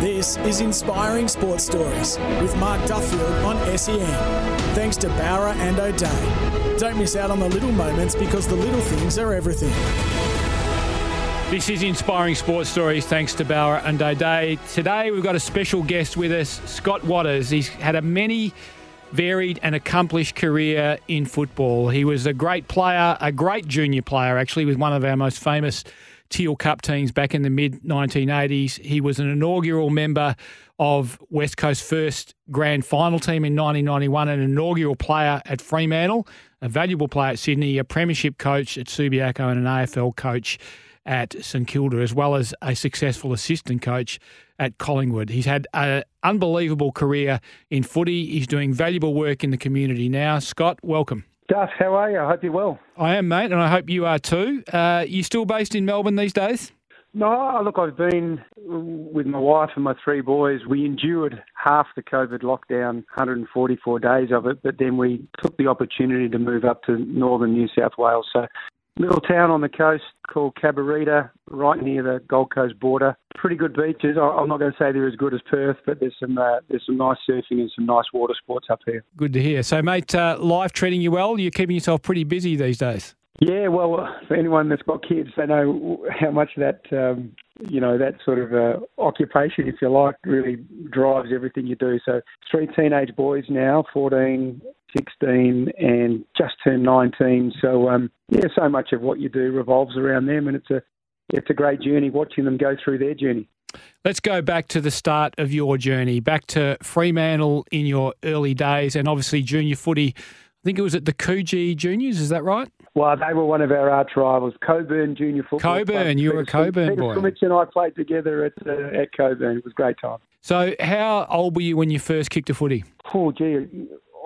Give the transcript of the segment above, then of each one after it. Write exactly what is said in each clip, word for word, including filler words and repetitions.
This is Inspiring Sports Stories with Mark Duffield on S E N. Thanks to Bowra and O'Dea. Don't miss out on the little moments because the little things are everything. This is Inspiring Sports Stories, thanks to Bowra and O'Dea. Today we've got a special guest with us, Scott Watters. He's had a many varied and accomplished career in football. He was a great player, a great junior player actually, with one of our most famous Teal Cup teams back in the mid nineteen eighties. He was an inaugural member of West Coast's first grand final team in nineteen ninety-one, an inaugural player at Fremantle, a valuable player at Sydney, a premiership coach at Subiaco and an A F L coach at St Kilda, as well as a successful assistant coach at Collingwood. He's had an unbelievable career in footy. He's doing valuable work in the community now. Scott, welcome. Duff, how are you? I hope you're well. I am, mate, and I hope you are too. Uh, you still based in Melbourne these days? No, look, I've been with my wife and my three boys. We endured half the COVID lockdown, one hundred forty-four days of it, but then we took the opportunity to move up to northern New South Wales. So, little town on the coast called Cabarita, right near the Gold Coast border. Pretty good beaches. I'm not going to say they're as good as Perth, but there's some uh, there's some nice surfing and some nice water sports up here. Good to hear. So, mate, uh, life treating you well? You're keeping yourself pretty busy these days. Yeah, well, for anyone that's got kids, they know how much that, um, you know, that sort of uh, occupation, if you like, really drives everything you do. So three teenage boys now, fourteen, sixteen and just turned nineteen. So, um, yeah, so much of what you do revolves around them, and it's a it's a great journey watching them go through their journey. Let's go back to the start of your journey, back to Fremantle in your early days and obviously junior footy. I think it was at the Coogee Juniors, is that right? Well, they were one of our arch rivals, Cockburn Junior Football Club. Cockburn, you were a Cockburn boy. Peter Sumich and I played together at uh, at Cockburn. It was a great time. So how old were you when you first kicked a footy? Oh, gee,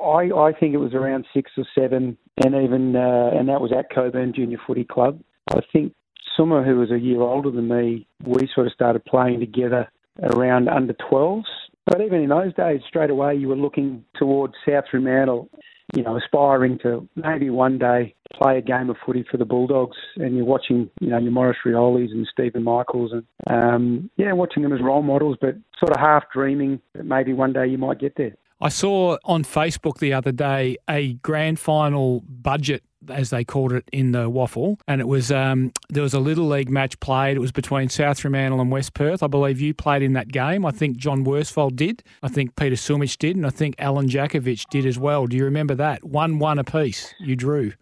I, I think it was around six or seven, and even uh, and that was at Cockburn Junior Footy Club. I think Summer, who was a year older than me, we sort of started playing together around under twelves. But even in those days, straight away, you were looking towards South Fremantle, you know, aspiring to maybe one day play a game of footy for the Bulldogs, and you're watching, you know, your Morris Riolis and Stephen Michaels and, um, yeah, watching them as role models, but sort of half dreaming that maybe one day you might get there. I saw on Facebook the other day a grand final budget, as they called it, in the waffle, and it was um, there was a Little League match played. It was between South Fremantle and West Perth. I believe you played in that game. I think John Worsfold did. I think Peter Sumich did, and I think Alan Jakovich did as well. Do you remember that? one one apiece you drew.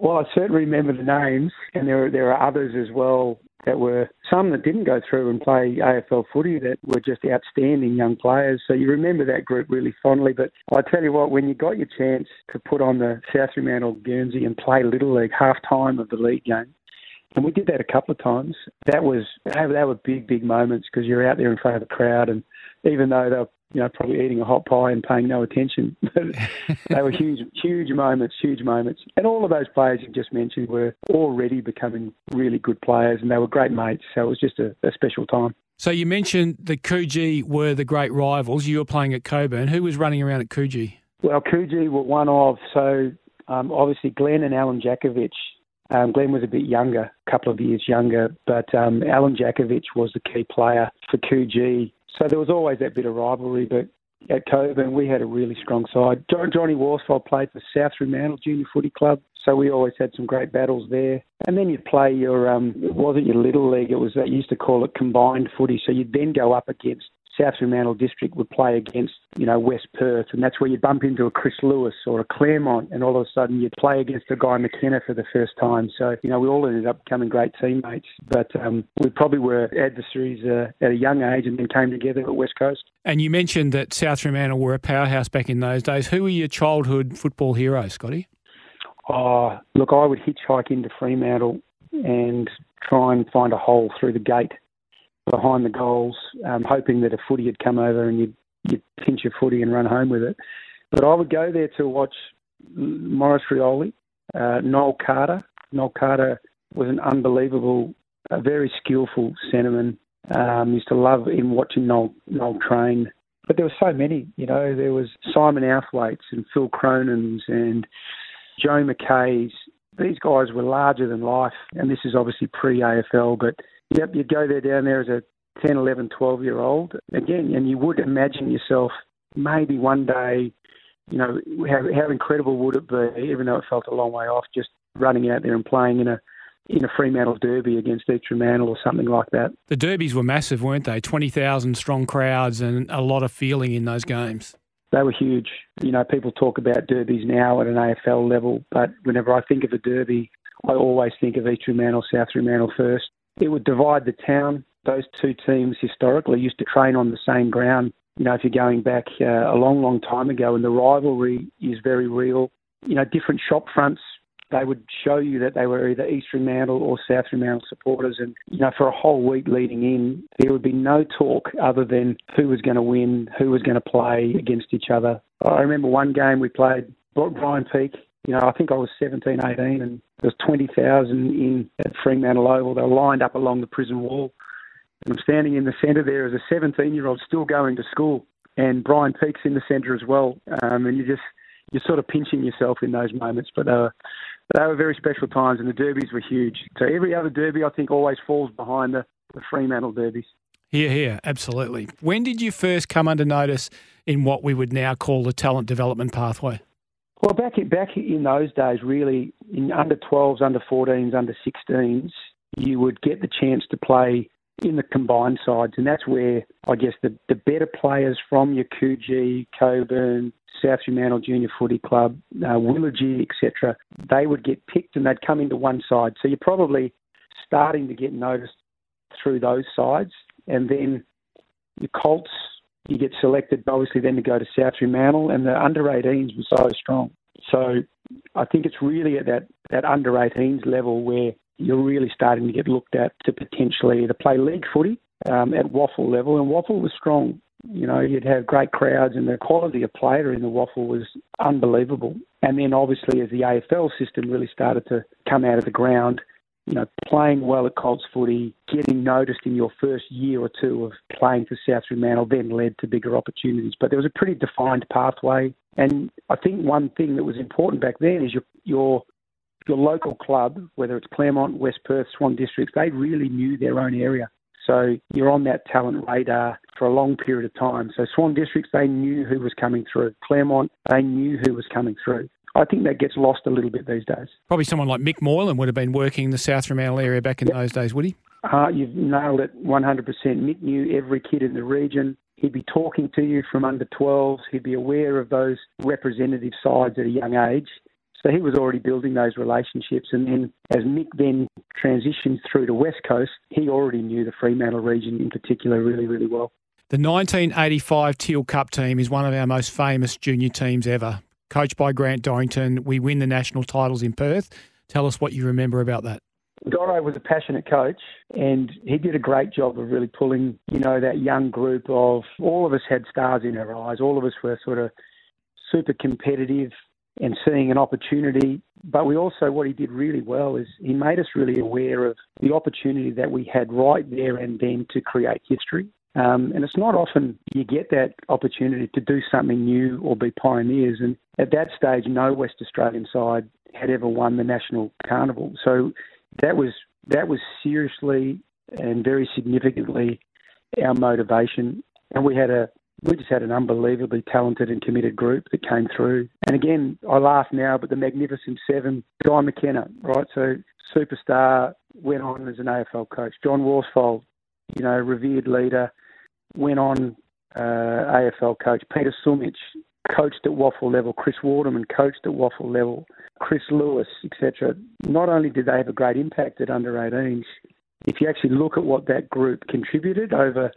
Well, I certainly remember the names, and there there are others as well that were some that didn't go through and play A F L footy that were just outstanding young players. So you remember that group really fondly. But I tell you what, when you got your chance to put on the South Fremantle Guernsey and play Little League, half-time of the league game, and we did that a couple of times, that was that were big, big moments because you're out there in front of the crowd, and even though they were, you know, probably eating a hot pie and paying no attention. They were huge, huge moments, huge moments. And all of those players you just mentioned were already becoming really good players, and they were great mates. So it was just a, a special time. So you mentioned the Coogee were the great rivals. You were playing at Cockburn. Who was running around at Coogee? Well, Coogee were one of, so um, obviously Glenn and Alan Jakovich. Um, Glenn was a bit younger, a couple of years younger, but um, Alan Jakovich was the key player for Coogee. So there was always that bit of rivalry, but at Cockburn we had a really strong side. John, Johnny Worsfold played for South Fremantle Junior Footy Club, so we always had some great battles there. And then you'd play your, um, it wasn't your Little League, it was, they used to call it combined footy, so you'd then go up against South Fremantle District would play against, you know, West Perth, and that's where you bump into a Chris Lewis or a Claremont, and all of a sudden you'd play against a Guy McKenna for the first time. So, you know, we all ended up becoming great teammates, but um, we probably were adversaries uh, at a young age and then came together at West Coast. And you mentioned that South Fremantle were a powerhouse back in those days. Who were your childhood football heroes, Scotty? Oh, look, I would hitchhike into Fremantle and try and find a hole through the gate behind the goals, um, hoping that a footy had come over and you'd, you'd pinch your footy and run home with it. But I would go there to watch Maurice Rioli, uh, Noel Carter. Noel Carter was an unbelievable, a very skillful centreman. Um, used to love him watching Noel, Noel train. But there were so many, you know. There was Simon Outhwaite's and Phil Cronin's and Joe McKay's. These guys were larger than life, and this is obviously pre-A F L, but yep, you'd go there down there as a ten, eleven, twelve-year-old, again, and you would imagine yourself maybe one day, you know, how, how incredible would it be, even though it felt a long way off, just running out there and playing in a in a Fremantle derby against each Fremantle or something like that. The derbies were massive, weren't they? twenty thousand strong crowds and a lot of feeling in those games. They were huge. You know, people talk about derbies now at an A F L level, but whenever I think of a derby, I always think of East Fremantle, South Fremantle first. It would divide the town. Those two teams historically used to train on the same ground. You know, if you're going back uh, a long, long time ago, and the rivalry is very real. You know, different shop fronts, they would show you that they were either East Fremantle or South Fremantle supporters. And, you know, for a whole week leading in, there would be no talk other than who was going to win, who was going to play against each other. I remember one game we played, Brian Peak. You know, I think I was seventeen, eighteen, and there was twenty thousand in at Fremantle Oval. They were lined up along the prison wall. And I'm standing in the centre there as a seventeen-year-old still going to school. And Brian Peak's in the centre as well. Um, and you just, you're sort of pinching yourself in those moments. But they were, they were very special times, and the derbies were huge. So every other derby, I think, always falls behind the, the Fremantle derbies. Yeah, yeah, absolutely. When did you first come under notice in what we would now call the talent development pathway? Well, back in, back in those days, really, in under twelves, under fourteens, under sixteens, you would get the chance to play in the combined sides, and that's where, I guess, the, the better players from your Coogee, Coburn, South Fremantle Junior Footy Club, uh, Willoughby, et cetera, they would get picked and they'd come into one side. So you're probably starting to get noticed through those sides. And then the Colts, you get selected, obviously, then to go to South Fremantle, and the under eighteens were so strong. So I think it's really at that, that under eighteens level where you're really starting to get looked at to potentially either play league footy um, at Waffle level. And Waffle was strong. You know, you'd have great crowds, and the quality of player in the Waffle was unbelievable. And then obviously as the A F L system really started to come out of the ground, you know, playing well at Colts footy, getting noticed in your first year or two of playing for South Fremantle then led to bigger opportunities. But there was a pretty defined pathway. And I think one thing that was important back then is your your your local club, whether it's Claremont, West Perth, Swan Districts, they really knew their own area. So you're on that talent radar for a long period of time. So Swan Districts, they knew who was coming through. Claremont, they knew who was coming through. I think that gets lost a little bit these days. Probably someone like Mick Moylan would have been working in the South Fremantle area back in yep. those days, would he? Uh, you've nailed it one hundred percent. Mick knew every kid in the region. He'd be talking to you from under twelves. He'd be aware of those representative sides at a young age. So he was already building those relationships. And then as Mick then transitioned through to West Coast, he already knew the Fremantle region in particular really, really well. The nineteen eighty-five Teal Cup team is one of our most famous junior teams ever. Coached by Grant Dorrington, we win the national titles in Perth. Tell us what you remember about that. Doro was a passionate coach, and he did a great job of really pulling, you know, that young group of, all of us had stars in our eyes. All of us were sort of super competitive and seeing an opportunity. But we also, what he did really well is he made us really aware of the opportunity that we had right there and then to create history. Um, and it's not often you get that opportunity to do something new or be pioneers. And at that stage, no West Australian side had ever won the National Carnival. So that was that was seriously and very significantly our motivation. And we had a We just had an unbelievably talented and committed group that came through. And again, I laugh now, but the Magnificent Seven, Guy McKenna, right? So superstar, went on as an A F L coach. John Worsfold, you know, revered leader, went on uh, A F L coach. Peter Sumich, coached at Waffle level. Chris Waterman, coached at Waffle level. Chris Lewis, et cetera. Not only did they have a great impact at under eighteens, if you actually look at what that group contributed over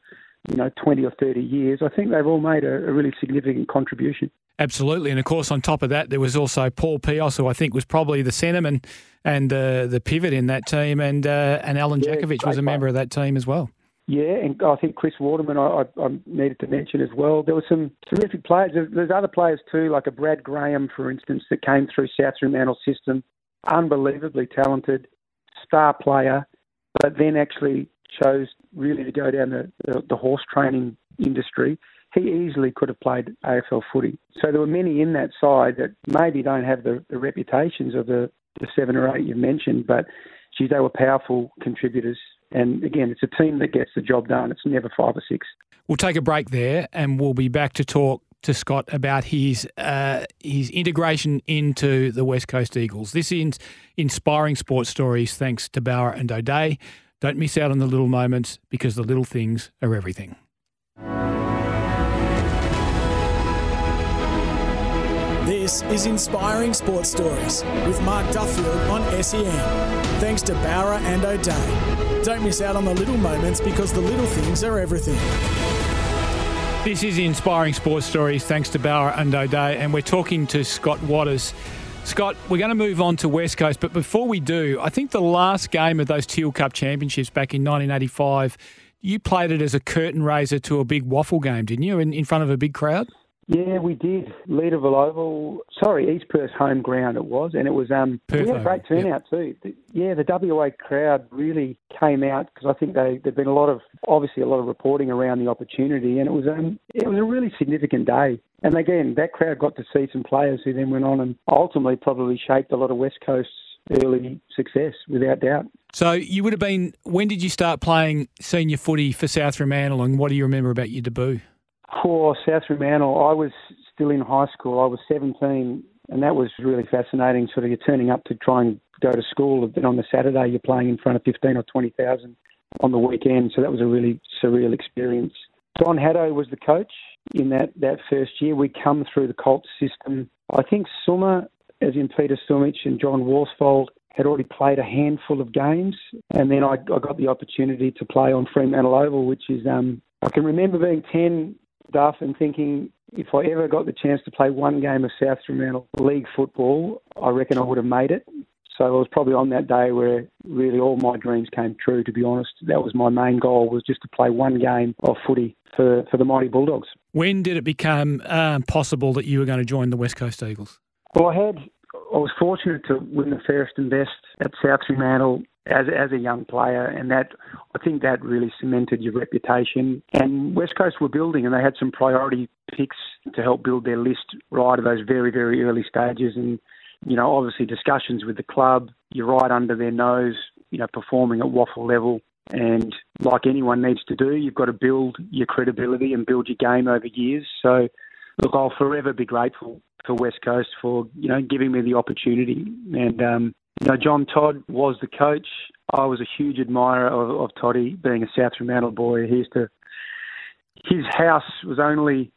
you know, twenty or thirty years, I think they've all made a, a really significant contribution. Absolutely. And of course, on top of that, there was also Paul Pios, who I think was probably the centreman and uh, the pivot in that team. And uh, and Alan yeah, Jakovich was a member of that team as well. Yeah, and I think Chris Waterman, I, I, I needed to mention as well. There were some terrific players. There's other players too, like a Brad Graham, for instance, that came through South Fremantle system. Unbelievably talented, star player, but then actually chose really to go down the, the, the horse training industry. He easily could have played A F L footy. So there were many in that side that maybe don't have the, the reputations of the, the seven or eight you mentioned, but geez, they were powerful contributors. And again, it's a team that gets the job done. It's never five or six. We'll take a break there and we'll be back to talk to Scott about his uh, his integration into the West Coast Eagles. This is Inspiring Sports Stories, thanks to Bowra and O'Dea. Don't miss out on the little moments, because the little things are everything. This is Inspiring Sports Stories with Mark Duffield on S E N. Thanks to Bowra and O'Dea. Don't miss out on the little moments, because the little things are everything. This is Inspiring Sports Stories, thanks to Bowra and O'Dea, and we're talking to Scott Watters. Scott, we're going to move on to West Coast, but before we do, I think the last game of those Teal Cup Championships back in nineteen eighty-five, you played it as a curtain raiser to a big waffle game, didn't you, in, in front of a big crowd? Yeah, we did. Leaderville Oval, sorry, East Perth's home ground it was, and it was um, Perth, we had a great turnout yep. too. The, yeah, the W A crowd really came out, because I think they there'd been a lot of obviously a lot of reporting around the opportunity, and it was um, it was a really significant day. And again, that crowd got to see some players who then went on and ultimately probably shaped a lot of West Coast's early success, without doubt. So you would have been. When did you start playing senior footy for South Fremantle, and what do you remember about your debut? For South Fremantle, I was still in high school. I was seventeen, and that was really fascinating. Sort of you're turning up to try and go to school, and then on the Saturday you're playing in front of fifteen or twenty thousand on the weekend. So that was a really surreal experience. Don Haddo was the coach in that, that first year. We come through the Colts system. I think Summer, as in Peter Sumich and John Worsfold, had already played a handful of games, and then I, I got the opportunity to play on Fremantle Oval, which is um, I can remember being ten. Duff and thinking, if I ever got the chance to play one game of South Fremantle League football, I reckon I would have made it. So it was probably on that day where really all my dreams came true, to be honest. That was my main goal, was just to play one game of footy for, for the Mighty Bulldogs. When did it become um, possible that you were going to join the West Coast Eagles? Well, I had, I was fortunate to win the fairest and best at South Fremantle as as a young player, and that I think that really cemented your reputation. And West Coast were building, and they had some priority picks to help build their list right at those very, very early stages. And, you know, obviously discussions with the club, you're right under their nose, you know, performing at waffle level. And like anyone needs to do, you've got to build your credibility and build your game over years. So, look, I'll forever be grateful for West Coast for, you know, giving me the opportunity. And, um, you know, John Todd was the coach. I was a huge admirer of, of Toddy, being a South Fremantle boy. He used to, his house was only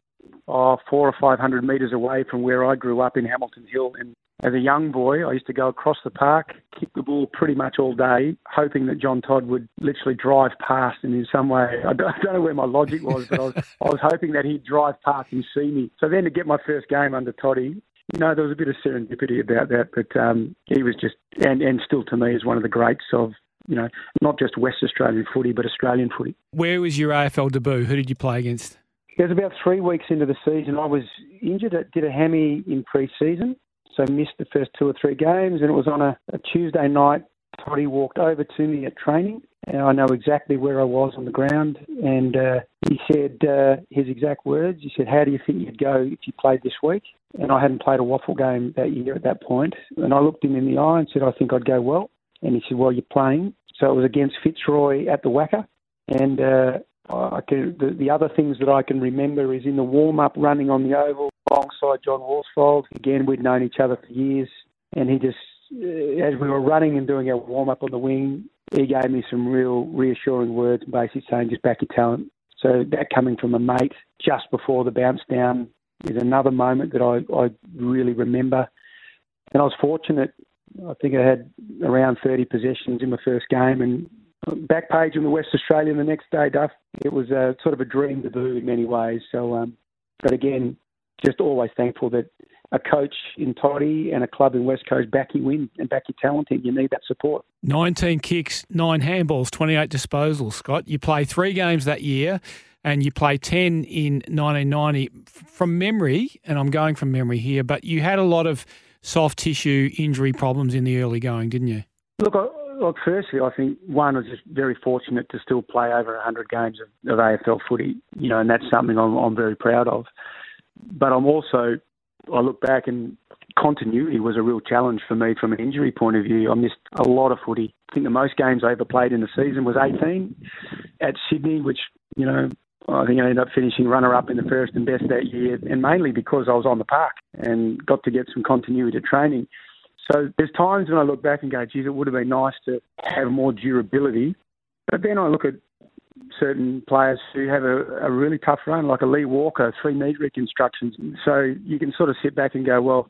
oh, four or five hundred metres away from where I grew up in Hamilton Hill. And as a young boy, I used to go across the park, kick the ball pretty much all day, hoping that John Todd would literally drive past. And in some way, I don't, I don't know where my logic was, but I was, I was hoping that he'd drive past and see me. So then to get my first game under Toddy, no, there was a bit of serendipity about that, but um, he was just, and, and still to me, is one of the greats of, you know, not just West Australian footy, but Australian footy. Where was your A F L debut? Who did you play against? It was about three weeks into the season. I was injured, did a hammy in pre-season, so missed the first two or three games, and it was on a, a Tuesday night. Toddy walked over to me at training, and I know exactly where I was on the ground, and uh, he said uh, his exact words. He said, "How do you think you'd go if you played this week?" And I hadn't played a waffle game that year at that point. And I looked him in the eye and said, "I think I'd go well." And he said, "Well, you're playing." So it was against Fitzroy at the Wacker. And uh, I can, the, the other things that I can remember is in the warm-up running on the oval alongside John Worsfold. Again, we'd known each other for years. And he just, as we were running and doing our warm-up on the wing, he gave me some real reassuring words, basically saying, "Just back your talent." So that coming from a mate just before the bounce down is another moment that I, I really remember. And I was fortunate. I think I had around thirty possessions in my first game, and back page in the West Australian the next day, Duff. It was a, sort of a dream debut in many ways. So, um, but again, just always thankful that a coach in Toddy and a club in West Coast back you in and back your talent in. You need that support. nineteen kicks, nine handballs, twenty-eight disposals, Scott. You play three games that year and you play ten in nineteen ninety. From memory, and I'm going from memory here, but you had a lot of soft tissue injury problems in the early going, didn't you? Look, I, well, firstly, I think, one, I was just very fortunate to still play over one hundred games of, of A F L footy, you know, and that's something I'm, I'm very proud of. But I'm also... I look back and continuity was a real challenge for me from an injury point of view. I missed a lot of footy. I think the most games I ever played in the season was eighteen at Sydney, which, you know, I think I ended up finishing runner-up in the first and best that year, and mainly because I was on the park and got to get some continuity to training. So there's times when I look back and go, geez, it would have been nice to have more durability. But then I look at certain players who have a, a really tough run, like a Lee Walker, three knee reconstructions. So you can sort of sit back and go, well,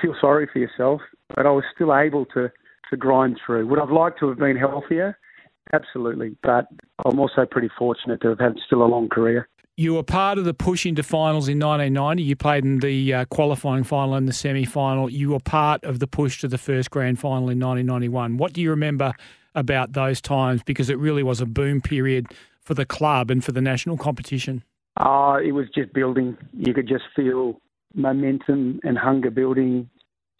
feel sorry for yourself, but I was still able to, to grind through. Would I have liked to have been healthier? Absolutely. But I'm also pretty fortunate to have had still a long career. You were part of the push into finals in nineteen ninety. You played in the uh, qualifying final and the semi-final. You were part of the push to the first grand final in nineteen ninety-one. What do you remember about those times, because it really was a boom period for the club and for the national competition? Uh, it was just building. You could just feel momentum and hunger building.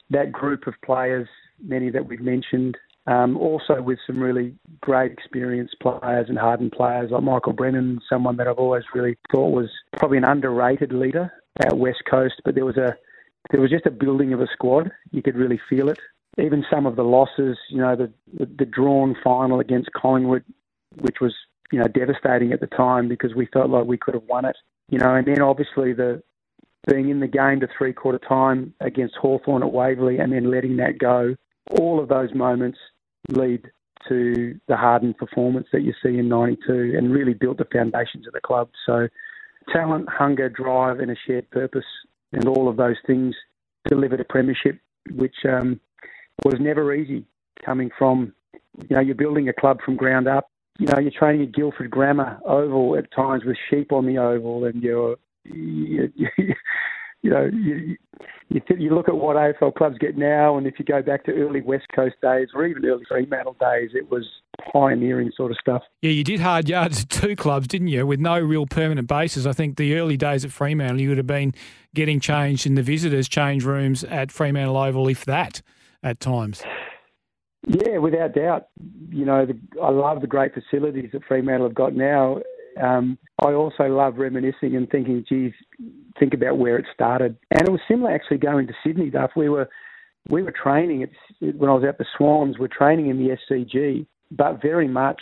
That group of players, many that we've mentioned, um, also with some really great experienced players and hardened players like Michael Brennan, someone that I've always really thought was probably an underrated leader at West Coast, but there was a there was just a building of a squad. You could really feel it. Even some of the losses, you know, the, the the drawn final against Collingwood, which was, you know, devastating at the time because we felt like we could have won it, you know, and then obviously the being in the game to three-quarter time against Hawthorn at Waverley and then letting that go, all of those moments lead to the hardened performance that you see in ninety-two and really built the foundations of the club. So talent, hunger, drive and a shared purpose and all of those things delivered a premiership, which... um was never easy coming from, you know, you're building a club from ground up. You know, you're training at Guildford Grammar Oval at times with sheep on the oval, and you're, you, you, you know, you, you, you look at what A F L clubs get now, and if you go back to early West Coast days or even early Fremantle days, it was pioneering sort of stuff. Yeah, you did hard yards at two clubs, didn't you, with no real permanent bases. I think the early days at Fremantle, you would have been getting changed in the visitors' change rooms at Fremantle Oval, if that. At times. Yeah, without doubt. You know, the, I love the great facilities that Fremantle have got now. Um, I also love reminiscing and thinking, geez, think about where it started. And it was similar actually going to Sydney, Duff. We were we were training, at, when I was at the Swans, we were training in the S C G, but very much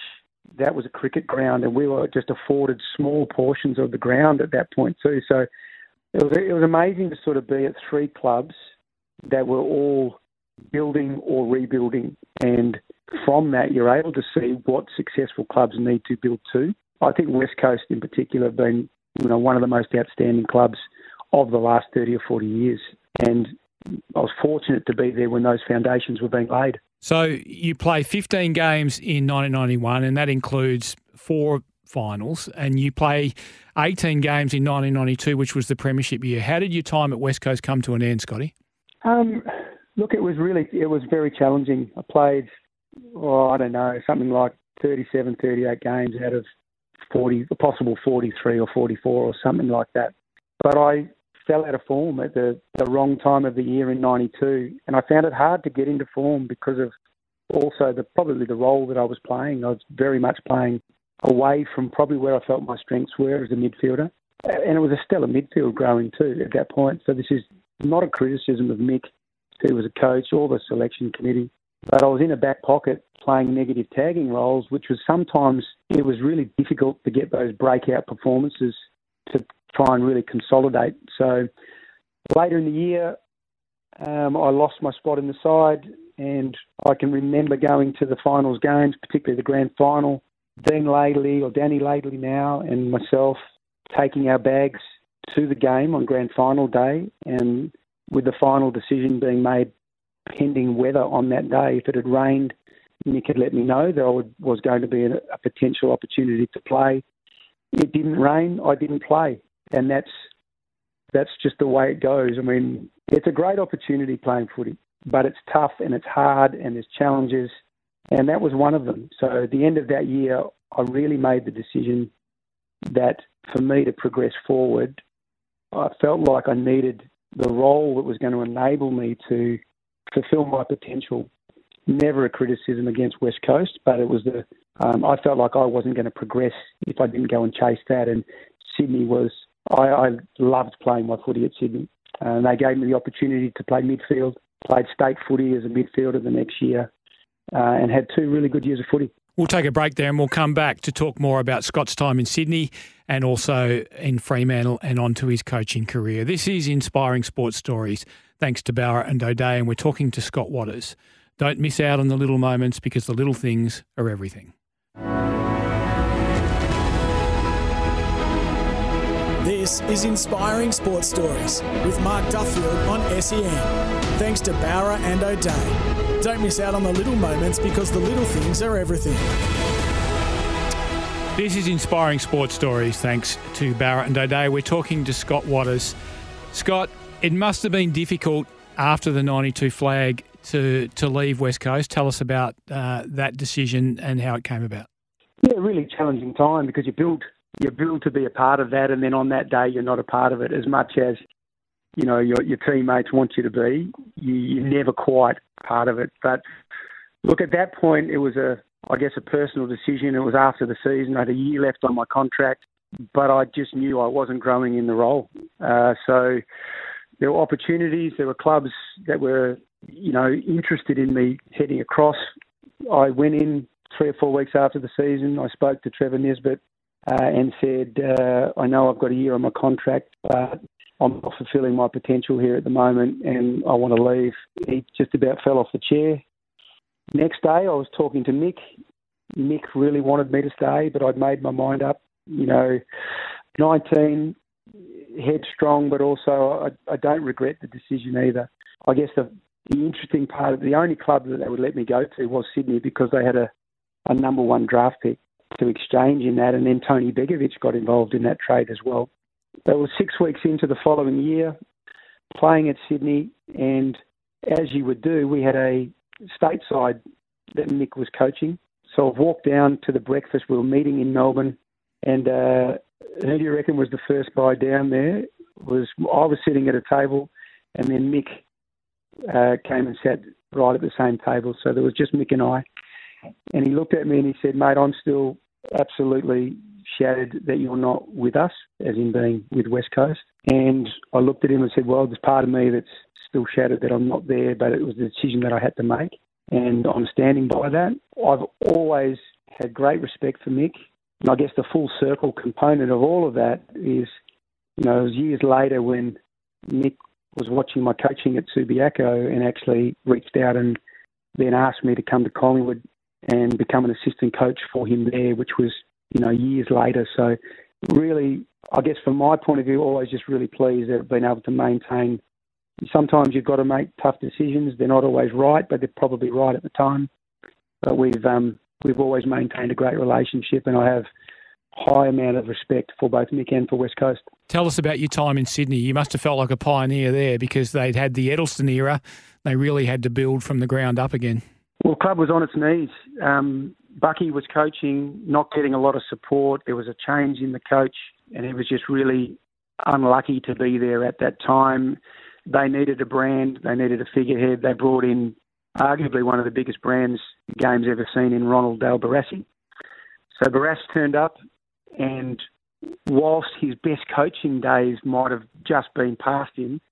that was a cricket ground and we were just afforded small portions of the ground at that point too. So it was, it was amazing to sort of be at three clubs that were all building or rebuilding, and from that you're able to see what successful clubs need to build to. I think West Coast in particular have been, you know, one of the most outstanding clubs of the last thirty or forty years, and I was fortunate to be there when those foundations were being laid. So you play fifteen games in nineteen ninety-one, and that includes four finals, and you play eighteen games in nineteen ninety-two, which was the premiership year. How did your time at West Coast come to an end, Scotty? Um... Look, it was really, it was very challenging. I played, oh, I don't know, something like thirty-seven, thirty-eight games out of forty, a possible forty-three or forty-four or something like that. But I fell out of form at the, the wrong time of the year in ninety-two, and I found it hard to get into form because of also the probably the role that I was playing. I was very much playing away from probably where I felt my strengths were as a midfielder, and it was a stellar midfield growing too at that point. So this is not a criticism of Mick, who was a coach, or the selection committee. But I was in a back pocket playing negative tagging roles, which was sometimes it was really difficult to get those breakout performances to try and really consolidate. So later in the year, um, I lost my spot in the side, and I can remember going to the finals games, particularly the grand final, Dean Laidley, or Danny Laidley now, and myself taking our bags to the game on grand final day, and with the final decision being made pending weather on that day. If it had rained, Nick had let me know that I would, was going to be a, a potential opportunity to play. It didn't rain, I didn't play. And that's that's just the way it goes. I mean, it's a great opportunity playing footy, but it's tough and it's hard and there's challenges, and that was one of them. So at the end of that year, I really made the decision that for me to progress forward, I felt like I needed the role that was going to enable me to fulfil my potential. Never a criticism against West Coast, but it was the um, I felt like I wasn't going to progress if I didn't go and chase that. And Sydney was, I, I loved playing my footy at Sydney. And they gave me the opportunity to play midfield, played state footy as a midfielder the next year, uh, and had two really good years of footy. We'll take a break there and we'll come back to talk more about Scott's time in Sydney and also in Fremantle and on to his coaching career. This is Inspiring Sports Stories, thanks to Bowra and O'Dea, and we're talking to Scott Watters. Don't miss out on the little moments, because the little things are everything. This is Inspiring Sports Stories with Mark Duffield on S E N. Thanks to Bowra and O'Dea. Don't miss out on the little moments, because the little things are everything. This is Inspiring Sports Stories, thanks to Bowra and O'Dea. We're talking to Scott Watters. Scott, it must have been difficult after the ninety-two flag to, to leave West Coast. Tell us about uh, that decision and how it came about. Yeah, really challenging time, because you build... You're built to be a part of that, and then on that day you're not a part of it as much as, you know, your, your teammates want you to be. You, you're never quite part of it. But look, at that point it was a, I guess, a personal decision. It was after the season. I had a year left on my contract, but I just knew I wasn't growing in the role. Uh, so there were opportunities. There were clubs that were, you know, interested in me heading across. I went in three or four weeks after the season. I spoke to Trevor Nisbet. Uh, and said, uh, I know I've got a year on my contract, but I'm not fulfilling my potential here at the moment and I want to leave. He just about fell off the chair. Next day, I was talking to Mick. Mick really wanted me to stay, but I'd made my mind up. You know, nineteen, headstrong, but also I, I don't regret the decision either. I guess the, the interesting part of the only club that they would let me go to was Sydney, because they had a, a number one draft pick to exchange in that, and then Tony Begovic got involved in that trade as well. That was six weeks into the following year, playing at Sydney, and as you would do, we had a stateside that Mick was coaching. So I've walked down to the breakfast. We were meeting in Melbourne, and uh, who do you reckon was the first guy down there? Was I was sitting at a table, and then Mick uh, came and sat right at the same table. So there was just Mick and I. And he looked at me and he said, mate, I'm still absolutely shattered that you're not with us, as in being with West Coast. And I looked at him and said, well, there's part of me that's still shattered that I'm not there, but it was the decision that I had to make, and I'm standing by that. I've always had great respect for Mick. And I guess the full circle component of all of that is, you know, it was years later when Mick was watching my coaching at Subiaco and actually reached out and then asked me to come to Collingwood and become an assistant coach for him there, which was, you know, years later. So really, I guess from my point of view, always just really pleased that I've been able to maintain. Sometimes you've got to make tough decisions. They're not always right, but they're probably right at the time. But we've um, we've always maintained a great relationship, and I have a high amount of respect for both Mick and for West Coast. Tell us about your time in Sydney. You must have felt like a pioneer there, because they'd had the Edelston era. They really had to build from the ground up again. Well, club was on its knees. Um, Bucky was coaching, not getting a lot of support. There was a change in the coach, and it was just really unlucky to be there at that time. They needed a brand. They needed a figurehead. They brought in arguably one of the biggest brands the game's ever seen in Ronald Del Barassi. So Barassi turned up, and whilst his best coaching days might have just been past him,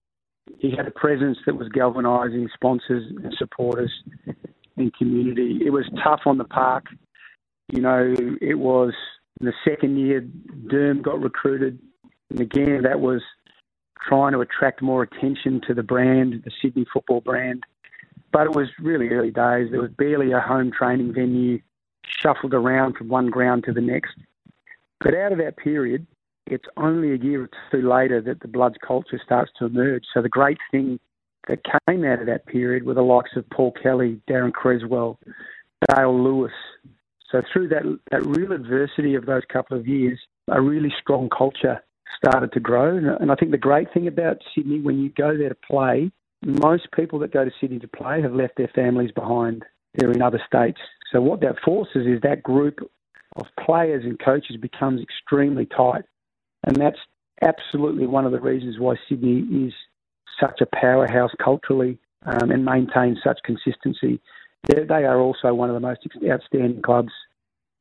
he had a presence that was galvanising sponsors and supporters and community. It was tough on the park. You know, it was the second year Derm got recruited. And again, that was trying to attract more attention to the brand, the Sydney football brand. But it was really early days. There was barely a home training venue, shuffled around from one ground to the next. But out of that period, it's only a year or two later that the Bloods culture starts to emerge. So the great thing that came out of that period were the likes of Paul Kelly, Darren Creswell, Dale Lewis. So through that that real adversity of those couple of years, a really strong culture started to grow. And I think the great thing about Sydney, when you go there to play, most people that go to Sydney to play have left their families behind. They're in other states. So what that forces is that group of players and coaches becomes extremely tight. And that's absolutely one of the reasons why Sydney is such a powerhouse culturally um, and maintains such consistency. They're, they are also one of the most outstanding clubs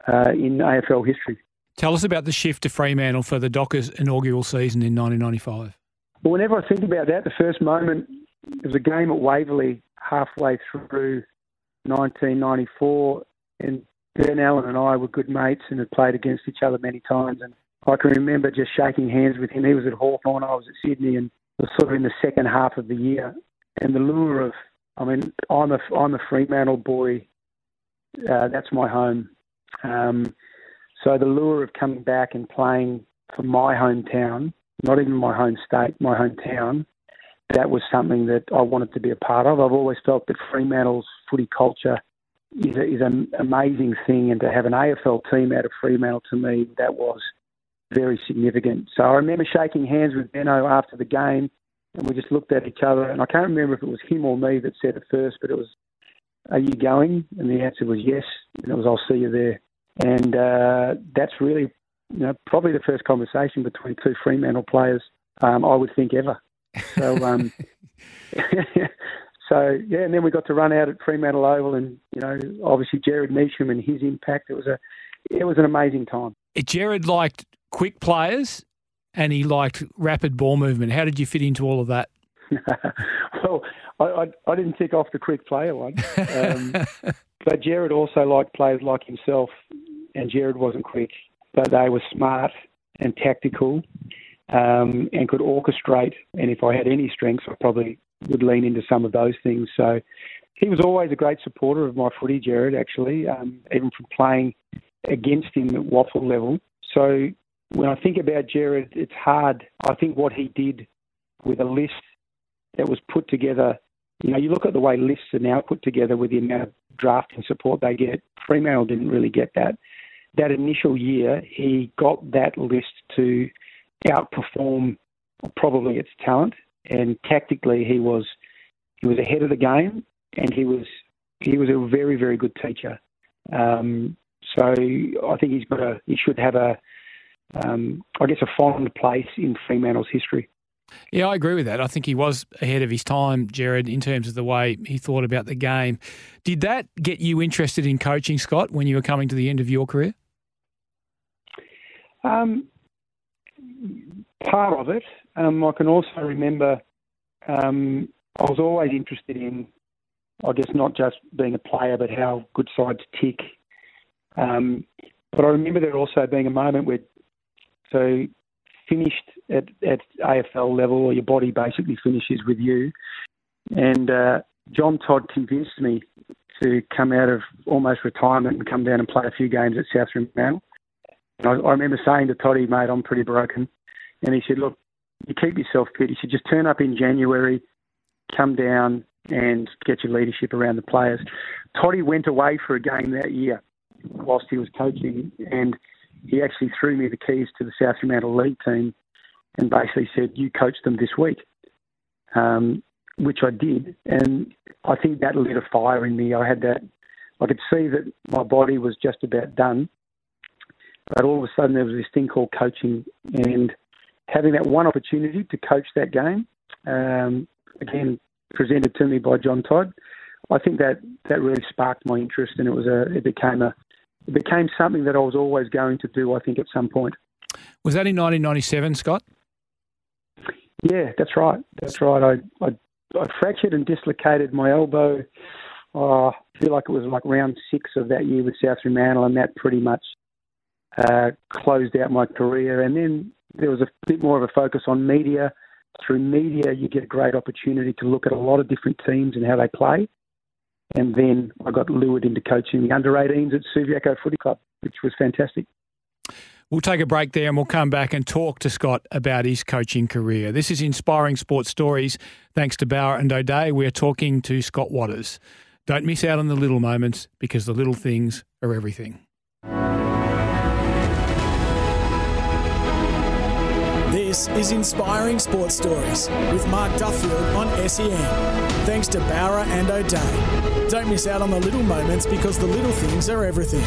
uh, in A F L history. Tell us about the shift to Fremantle for the Dockers' inaugural season in nineteen ninety-five. Well, whenever I think about that, the first moment, there was a game at Waverley halfway through nineteen ninety-four, and Ben Allen and I were good mates and had played against each other many times. And I can remember just shaking hands with him. He was at Hawthorn, I was at Sydney, and it was sort of in the second half of the year. And the lure of, I mean, I'm a, I'm a Fremantle boy. Uh, that's my home. Um, so the lure of coming back and playing for my hometown, not even my home state, my hometown, that was something that I wanted to be a part of. I've always felt that Fremantle's footy culture is, a, is an amazing thing, and to have an A F L team out of Fremantle, to me, that was very significant. So I remember shaking hands with Benno after the game, and we just looked at each other, and I can't remember if it was him or me that said it first, but it was, "Are you going?" And the answer was yes, and it was, "I'll see you there." And uh, that's really, you know, probably the first conversation between two Fremantle players, um, I would think, ever. So, um, so yeah, and then we got to run out at Fremantle Oval, and you know, obviously Gerard Neesham and his impact. It was a, it was an amazing time. Gerard liked quick players, and he liked rapid ball movement. How did you fit into all of that? Well, I, I, I didn't tick off the quick player one, um, but Gerard also liked players like himself, and Gerard wasn't quick, but they were smart and tactical. Um, and could orchestrate. And if I had any strengths, I probably would lean into some of those things. So he was always a great supporter of my footy, Gerard, actually, um, even from playing against him at waffle level. So when I think about Gerard, it's hard. I think what he did with a list that was put together, you know, you look at the way lists are now put together with the amount of draft and support they get. Fremantle didn't really get that. That initial year, he got that list to outperform probably its talent, and tactically he was he was ahead of the game, and he was he was a very very good teacher. Um, so I think he's got a he should have a um, I guess a fond place in Fremantle's history. Yeah, I agree with that. I think he was ahead of his time, Gerard, in terms of the way he thought about the game. Did that get you interested in coaching, Scott, when you were coming to the end of your career? Um. Part of it. Um, I can also remember um, I was always interested in, I guess, not just being a player, but how good sides tick. Um, but I remember there also being a moment where, so finished at, at A F L level, or your body basically finishes with you. And uh, John Todd convinced me to come out of almost retirement and come down and play a few games at South Fremantle. I, I remember saying to Toddy, "Mate, I'm pretty broken." And he said, "Look, you keep yourself fit. You should just turn up in January, come down and get your leadership around the players." Toddy went away for a game that year whilst he was coaching, and he actually threw me the keys to the South Fremantle League team and basically said, "You coach them this week," um, which I did. And I think that lit a fire in me. I had that, I could see that my body was just about done. But all of a sudden there was this thing called coaching, and having that one opportunity to coach that game, um, again, presented to me by John Todd, I think that, that really sparked my interest, and it was a it became a it became something that I was always going to do, I think, at some point. Was that in nineteen ninety-seven, Scott? Yeah, that's right. That's right. I I, I fractured and dislocated my elbow. Oh, I feel like it was like round six of that year with South Fremantle, and that pretty much uh, closed out my career. And then there was a bit more of a focus on media. Through media, you get a great opportunity to look at a lot of different teams and how they play. And then I got lured into coaching the under eighteens at Subiaco Footy Club, which was fantastic. We'll take a break there and we'll come back and talk to Scott about his coaching career. This is Inspiring Sports Stories. Thanks to Bowra and O'Dea, we're talking to Scott Watters. Don't miss out on the little moments, because the little things are everything. This is Inspiring Sports Stories with Mark Duffield on S E N. Thanks to Bowra and O'Dea. Don't miss out on the little moments because the little things are everything.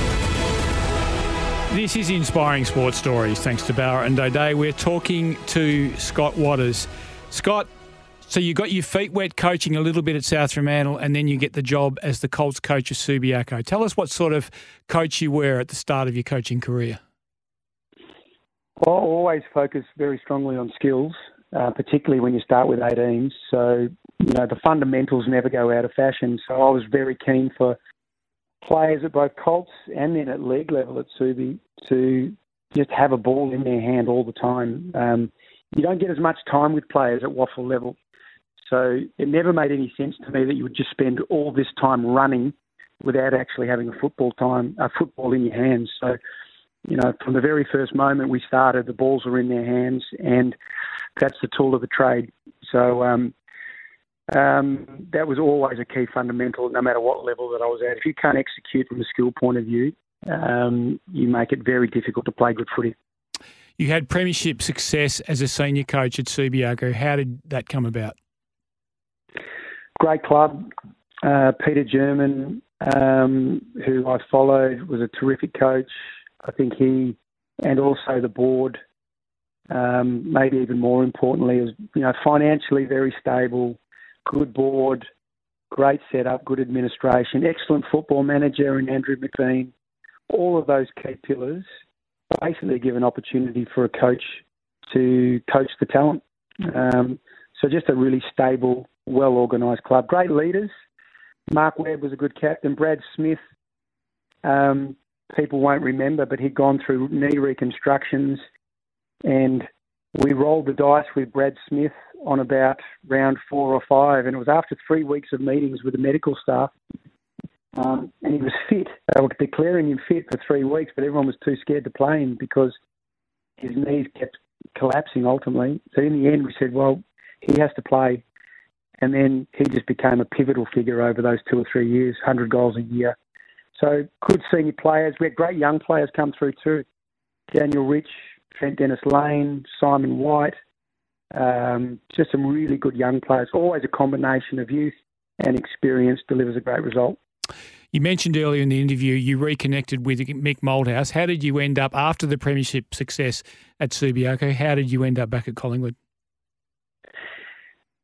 This is Inspiring Sports Stories. Thanks to Bowra and O'Dea. We're talking to Scott Watters. Scott, so you got your feet wet coaching a little bit at South Fremantle, and then you get the job as the Colts coach of Subiaco. Tell us what sort of coach you were at the start of your coaching career. Well, I always focus very strongly on skills, uh, particularly when you start with eighteens. So, you know, the fundamentals never go out of fashion. So I was very keen for players at both Colts and then at league level at Subi to just have a ball in their hand all the time. Um, you don't get as much time with players at waffle level. So it never made any sense to me that you would just spend all this time running without actually having a football time, a football in your hands. So, you know, from the very first moment we started, the balls were in their hands, and that's the tool of the trade. So um, um, that was always a key fundamental, no matter what level that I was at. If you can't execute from a skill point of view, um, you make it very difficult to play good footy. You had premiership success as a senior coach at Subiaco. How did that come about? Great club. Uh, Peter German, um, who I followed, was a terrific coach. I think he, and also the board, um, maybe even more importantly, is, you know, financially very stable, good board, great setup, good administration, excellent football manager and Andrew McBean. All of those key pillars basically give an opportunity for a coach to coach the talent. Um, so just a really stable, well-organised club. Great leaders. Mark Webb was a good captain. Brad Smith, um, people won't remember, but he'd gone through knee reconstructions, and we rolled the dice with Brad Smith on about round four or five, and it was after three weeks of meetings with the medical staff, um, and he was fit. They were declaring him fit for three weeks, but everyone was too scared to play him because his knees kept collapsing ultimately. So in the end, we said, well, he has to play, and then he just became a pivotal figure over those two or three years, one hundred goals a year. So good senior players. We had great young players come through too. Daniel Rich, Trent Dennis-Lane, Simon White, um, just some really good young players. Always a combination of youth and experience delivers a great result. You mentioned earlier in the interview you reconnected with Mick Malthouse. How did you end up after the premiership success at Subiaco? How did you end up back at Collingwood?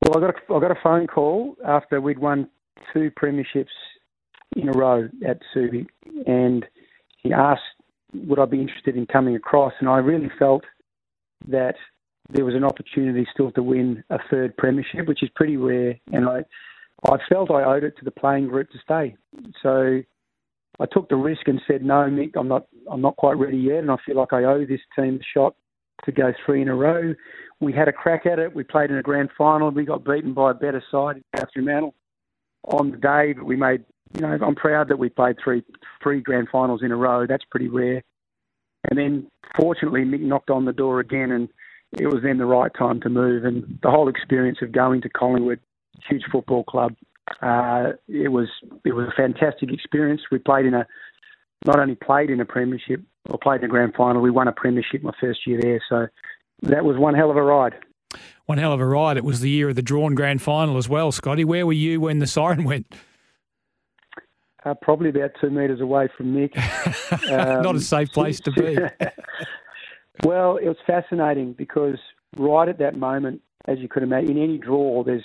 Well, I got a, I got a phone call after we'd won two premierships in a row at Subi, and he asked would I be interested in coming across, and I really felt that there was an opportunity still to win a third premiership, which is pretty rare, and I I felt I owed it to the playing group to stay. So I took the risk and said, no, Mick, I'm not I'm not quite ready yet, and I feel like I owe this team a shot to go three in a row. We had a crack at it. We played in a grand final. We got beaten by a better side in South Fremantle on the day, but we made... You know, I'm proud that we played three three grand finals in a row. That's pretty rare. And then, fortunately, Mick knocked on the door again, and it was then the right time to move. And the whole experience of going to Collingwood, huge football club, uh, it was it was a fantastic experience. We played in a not only played in a premiership or played in a grand final, we won a premiership my first year there. So that was one hell of a ride. One hell of a ride. It was the year of the drawn grand final as well, Scotty. Where were you when the siren went? Uh, probably about two metres away from Mick. Um, Not a safe place to be. Well, it was fascinating because right at that moment, as you could imagine, in any draw, there's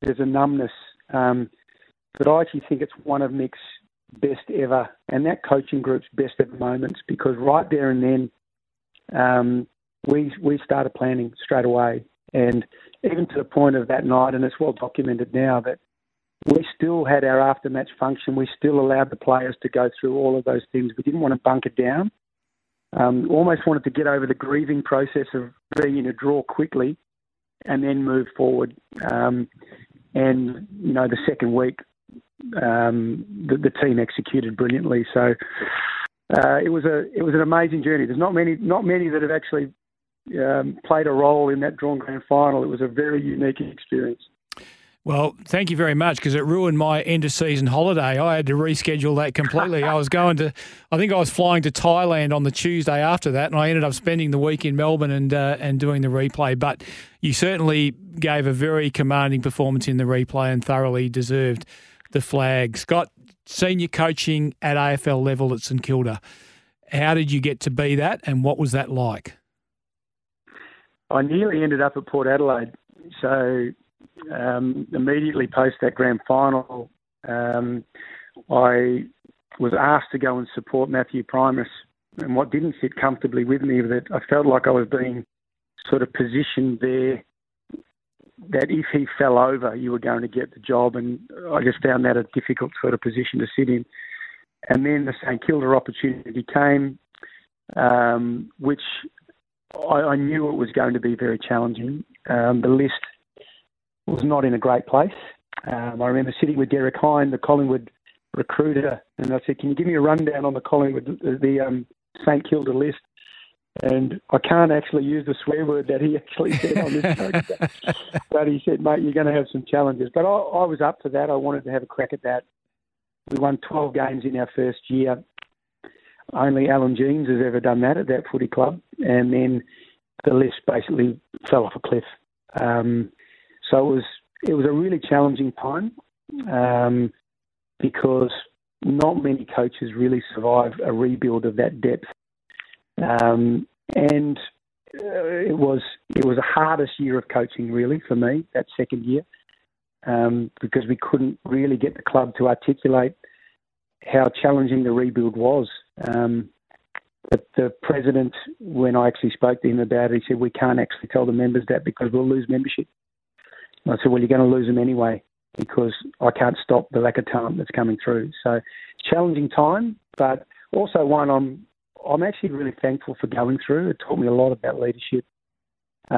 there's a numbness. Um, but I actually think it's one of Mick's best ever, and that coaching group's best ever moments, because right there and then, um, we we started planning straight away, and even to the point of that night, and it's well documented now that we still had our after-match function. We still allowed the players to go through all of those things. We didn't want to bunker down. Um, almost wanted to get over the grieving process of being in a draw quickly and then move forward. Um, and, you know, the second week, um, the, the team executed brilliantly. So uh, it was a it was an amazing journey. There's not many not many that have actually um, played a role in that drawn grand final. It was a very unique experience. Well, thank you very much, because it ruined my end-of-season holiday. I had to reschedule that completely. I was going to – I think I was flying to Thailand on the Tuesday after that, and I ended up spending the week in Melbourne and uh, and doing the replay. But you certainly gave a very commanding performance in the replay and thoroughly deserved the flag. Scott, senior coaching at A F L level at St Kilda, how did you get to be that, and what was that like? I nearly ended up at Port Adelaide, so – Um, immediately post that grand final, um, I was asked to go and support Matthew Primus, and what didn't sit comfortably with me was that I felt like I was being sort of positioned there, that if he fell over, you were going to get the job, and I just found that a difficult sort of position to sit in. And then the St Kilda opportunity came, um, which I, I knew it was going to be very challenging. Um, the list was not in a great place. Um, I remember sitting with Derek Hine, the Collingwood recruiter, and I said, can you give me a rundown on the Collingwood, the um, St Kilda list? And I can't actually use the swear word that he actually said on this show. But he said, mate, you're going to have some challenges. But I, I was up for that. I wanted to have a crack at that. We won twelve games in our first year. Only Alan Jeans has ever done that at that footy club. And then the list basically fell off a cliff. Um So it was it was a really challenging time um, because not many coaches really survive a rebuild of that depth, um, and it was it was the hardest year of coaching really for me, that second year, um, because we couldn't really get the club to articulate how challenging the rebuild was. Um, But the president, when I actually spoke to him about it, he said, we can't actually tell the members that because we'll lose membership. I said, well, you're going to lose them anyway because I can't stop the lack of talent that's coming through. So challenging time, but also one I'm I'm actually really thankful for going through. It taught me a lot about leadership.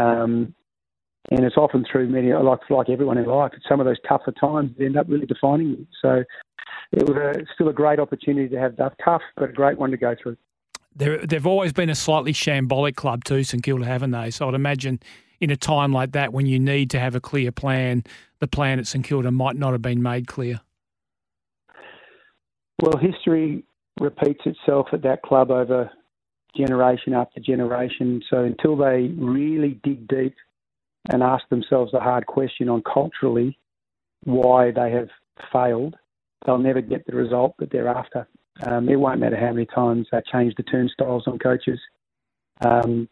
Um, and it's often through many, like, like everyone in life, it's some of those tougher times that end up really defining you. So it was a, still a great opportunity to have that. Tough, but a great one to go through. They're, they've always been a slightly shambolic club too, St Kilda, haven't they? So I'd imagine in a time like that when you need to have a clear plan, the plan at St Kilda might not have been made clear. Well, history repeats itself at that club over generation after generation. So until they really dig deep and ask themselves the hard question on culturally why they have failed, they'll never get the result that they're after. Um, it won't matter how many times they change the turnstiles on coaches. Um,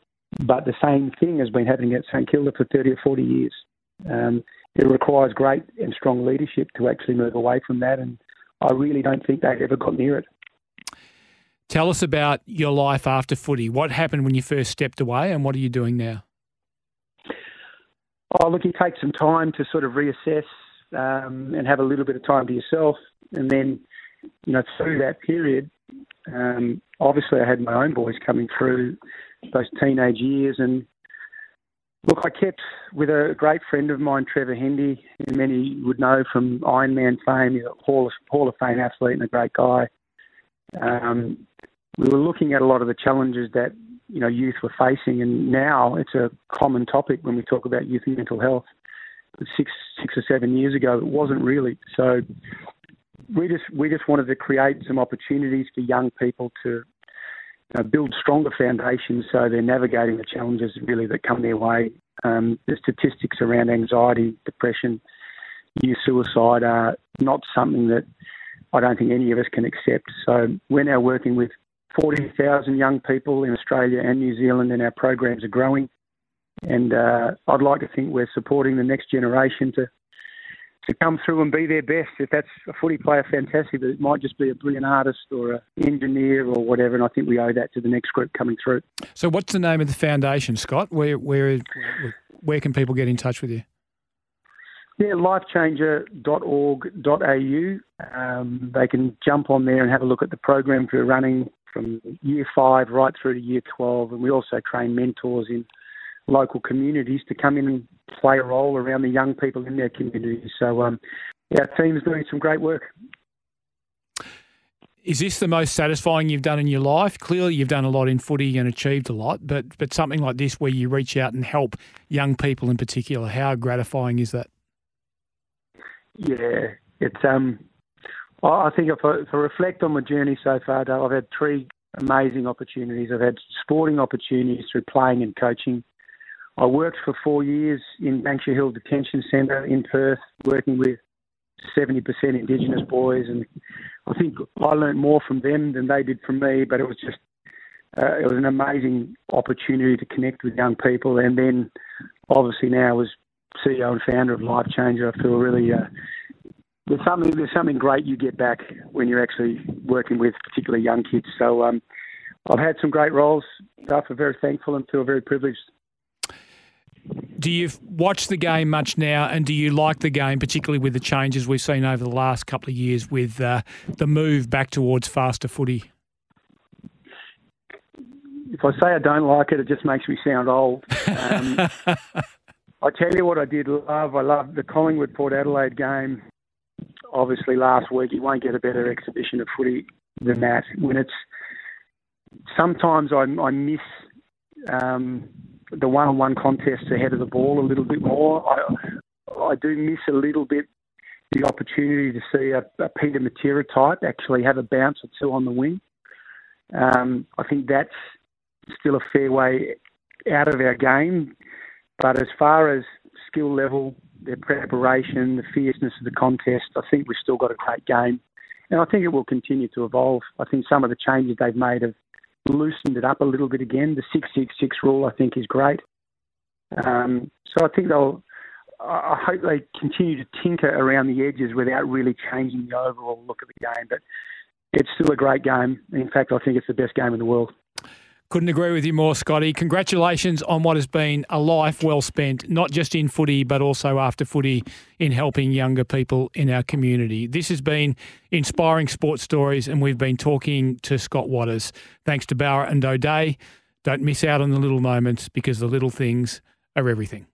But the same thing has been happening at St Kilda for thirty or forty years. Um, it requires great and strong leadership to actually move away from that, and I really don't think they've ever got near it. Tell us about your life after footy. What happened when you first stepped away, and what are you doing now? Oh, look, you take some time to sort of reassess um, and have a little bit of time to yourself, and then, you know, through that period, um, obviously I had my own boys coming through those teenage years, and look, I kept with a great friend of mine, Trevor Hendy, who many would know from Ironman fame, he's a Hall of, Hall of Fame athlete and a great guy. Um, we were looking at a lot of the challenges that, you know, youth were facing, and now it's a common topic when we talk about youth and mental health. But six, six or seven years ago, it wasn't really. So we just we just wanted to create some opportunities for young people to Uh, build stronger foundations so they're navigating the challenges really that come their way. Um, the statistics around anxiety, depression, youth suicide are not something that I don't think any of us can accept. So we're now working with forty thousand young people in Australia and New Zealand, and our programs are growing. And uh, I'd like to think we're supporting the next generation to to come through and be their best. If that's a footy player, fantastic, but it might just be a brilliant artist or an engineer or whatever, and I think we owe that to the next group coming through. So what's the name of the foundation, Scott? Where where where can people get in touch with you? Yeah, lifechanger dot org dot a u. Um, they can jump on there and have a look at the programs we're running from year five right through to year twelve, and we also train mentors in local communities to come in and play a role around the young people in their communities. So um, our team's doing some great work. Is this the most satisfying you've done in your life? Clearly you've done a lot in footy and achieved a lot, but but something like this where you reach out and help young people in particular, how gratifying is that? Yeah, it's um. I think if I, if I reflect on my journey so far, Dale, I've had three amazing opportunities. I've had sporting opportunities through playing and coaching. I worked for four years in Banksia Hill Detention Centre in Perth, working with seventy percent Indigenous boys, and I think I learnt more from them than they did from me, but it was just uh, it was an amazing opportunity to connect with young people. And then obviously now as C E O and founder of Life Changer, I feel really uh, there's something there's something great you get back when you're actually working with particularly young kids. So um, I've had some great roles. I'm very thankful and feel very privileged. Do you watch the game much now, and do you like the game, particularly with the changes we've seen over the last couple of years with uh, the move back towards faster footy? If I say I don't like it, it just makes me sound old. Um, I tell you what I did love. I loved the Collingwood-Port Adelaide game. Obviously, last week, you won't get a better exhibition of footy than that. When it's sometimes I, I miss... Um, the one-on-one contests ahead of the ball a little bit more. I, I do miss a little bit the opportunity to see a, a Peter Matera type actually have a bounce or two on the wing. Um, I think that's still a fair way out of our game. But as far as skill level, their preparation, the fierceness of the contest, I think we've still got a great game. And I think it will continue to evolve. I think some of the changes they've made have loosened it up a little bit again. The six six six rule, I think, is great. Um, so I think they'll, I hope they continue to tinker around the edges without really changing the overall look of the game. But it's still a great game. In fact, I think it's the best game in the world. Couldn't agree with you more, Scotty. Congratulations on what has been a life well spent, not just in footy, but also after footy in helping younger people in our community. This has been Inspiring Sports Stories, and we've been talking to Scott Watters. Thanks to Bowra and O'Dea. Don't miss out on the little moments, because the little things are everything.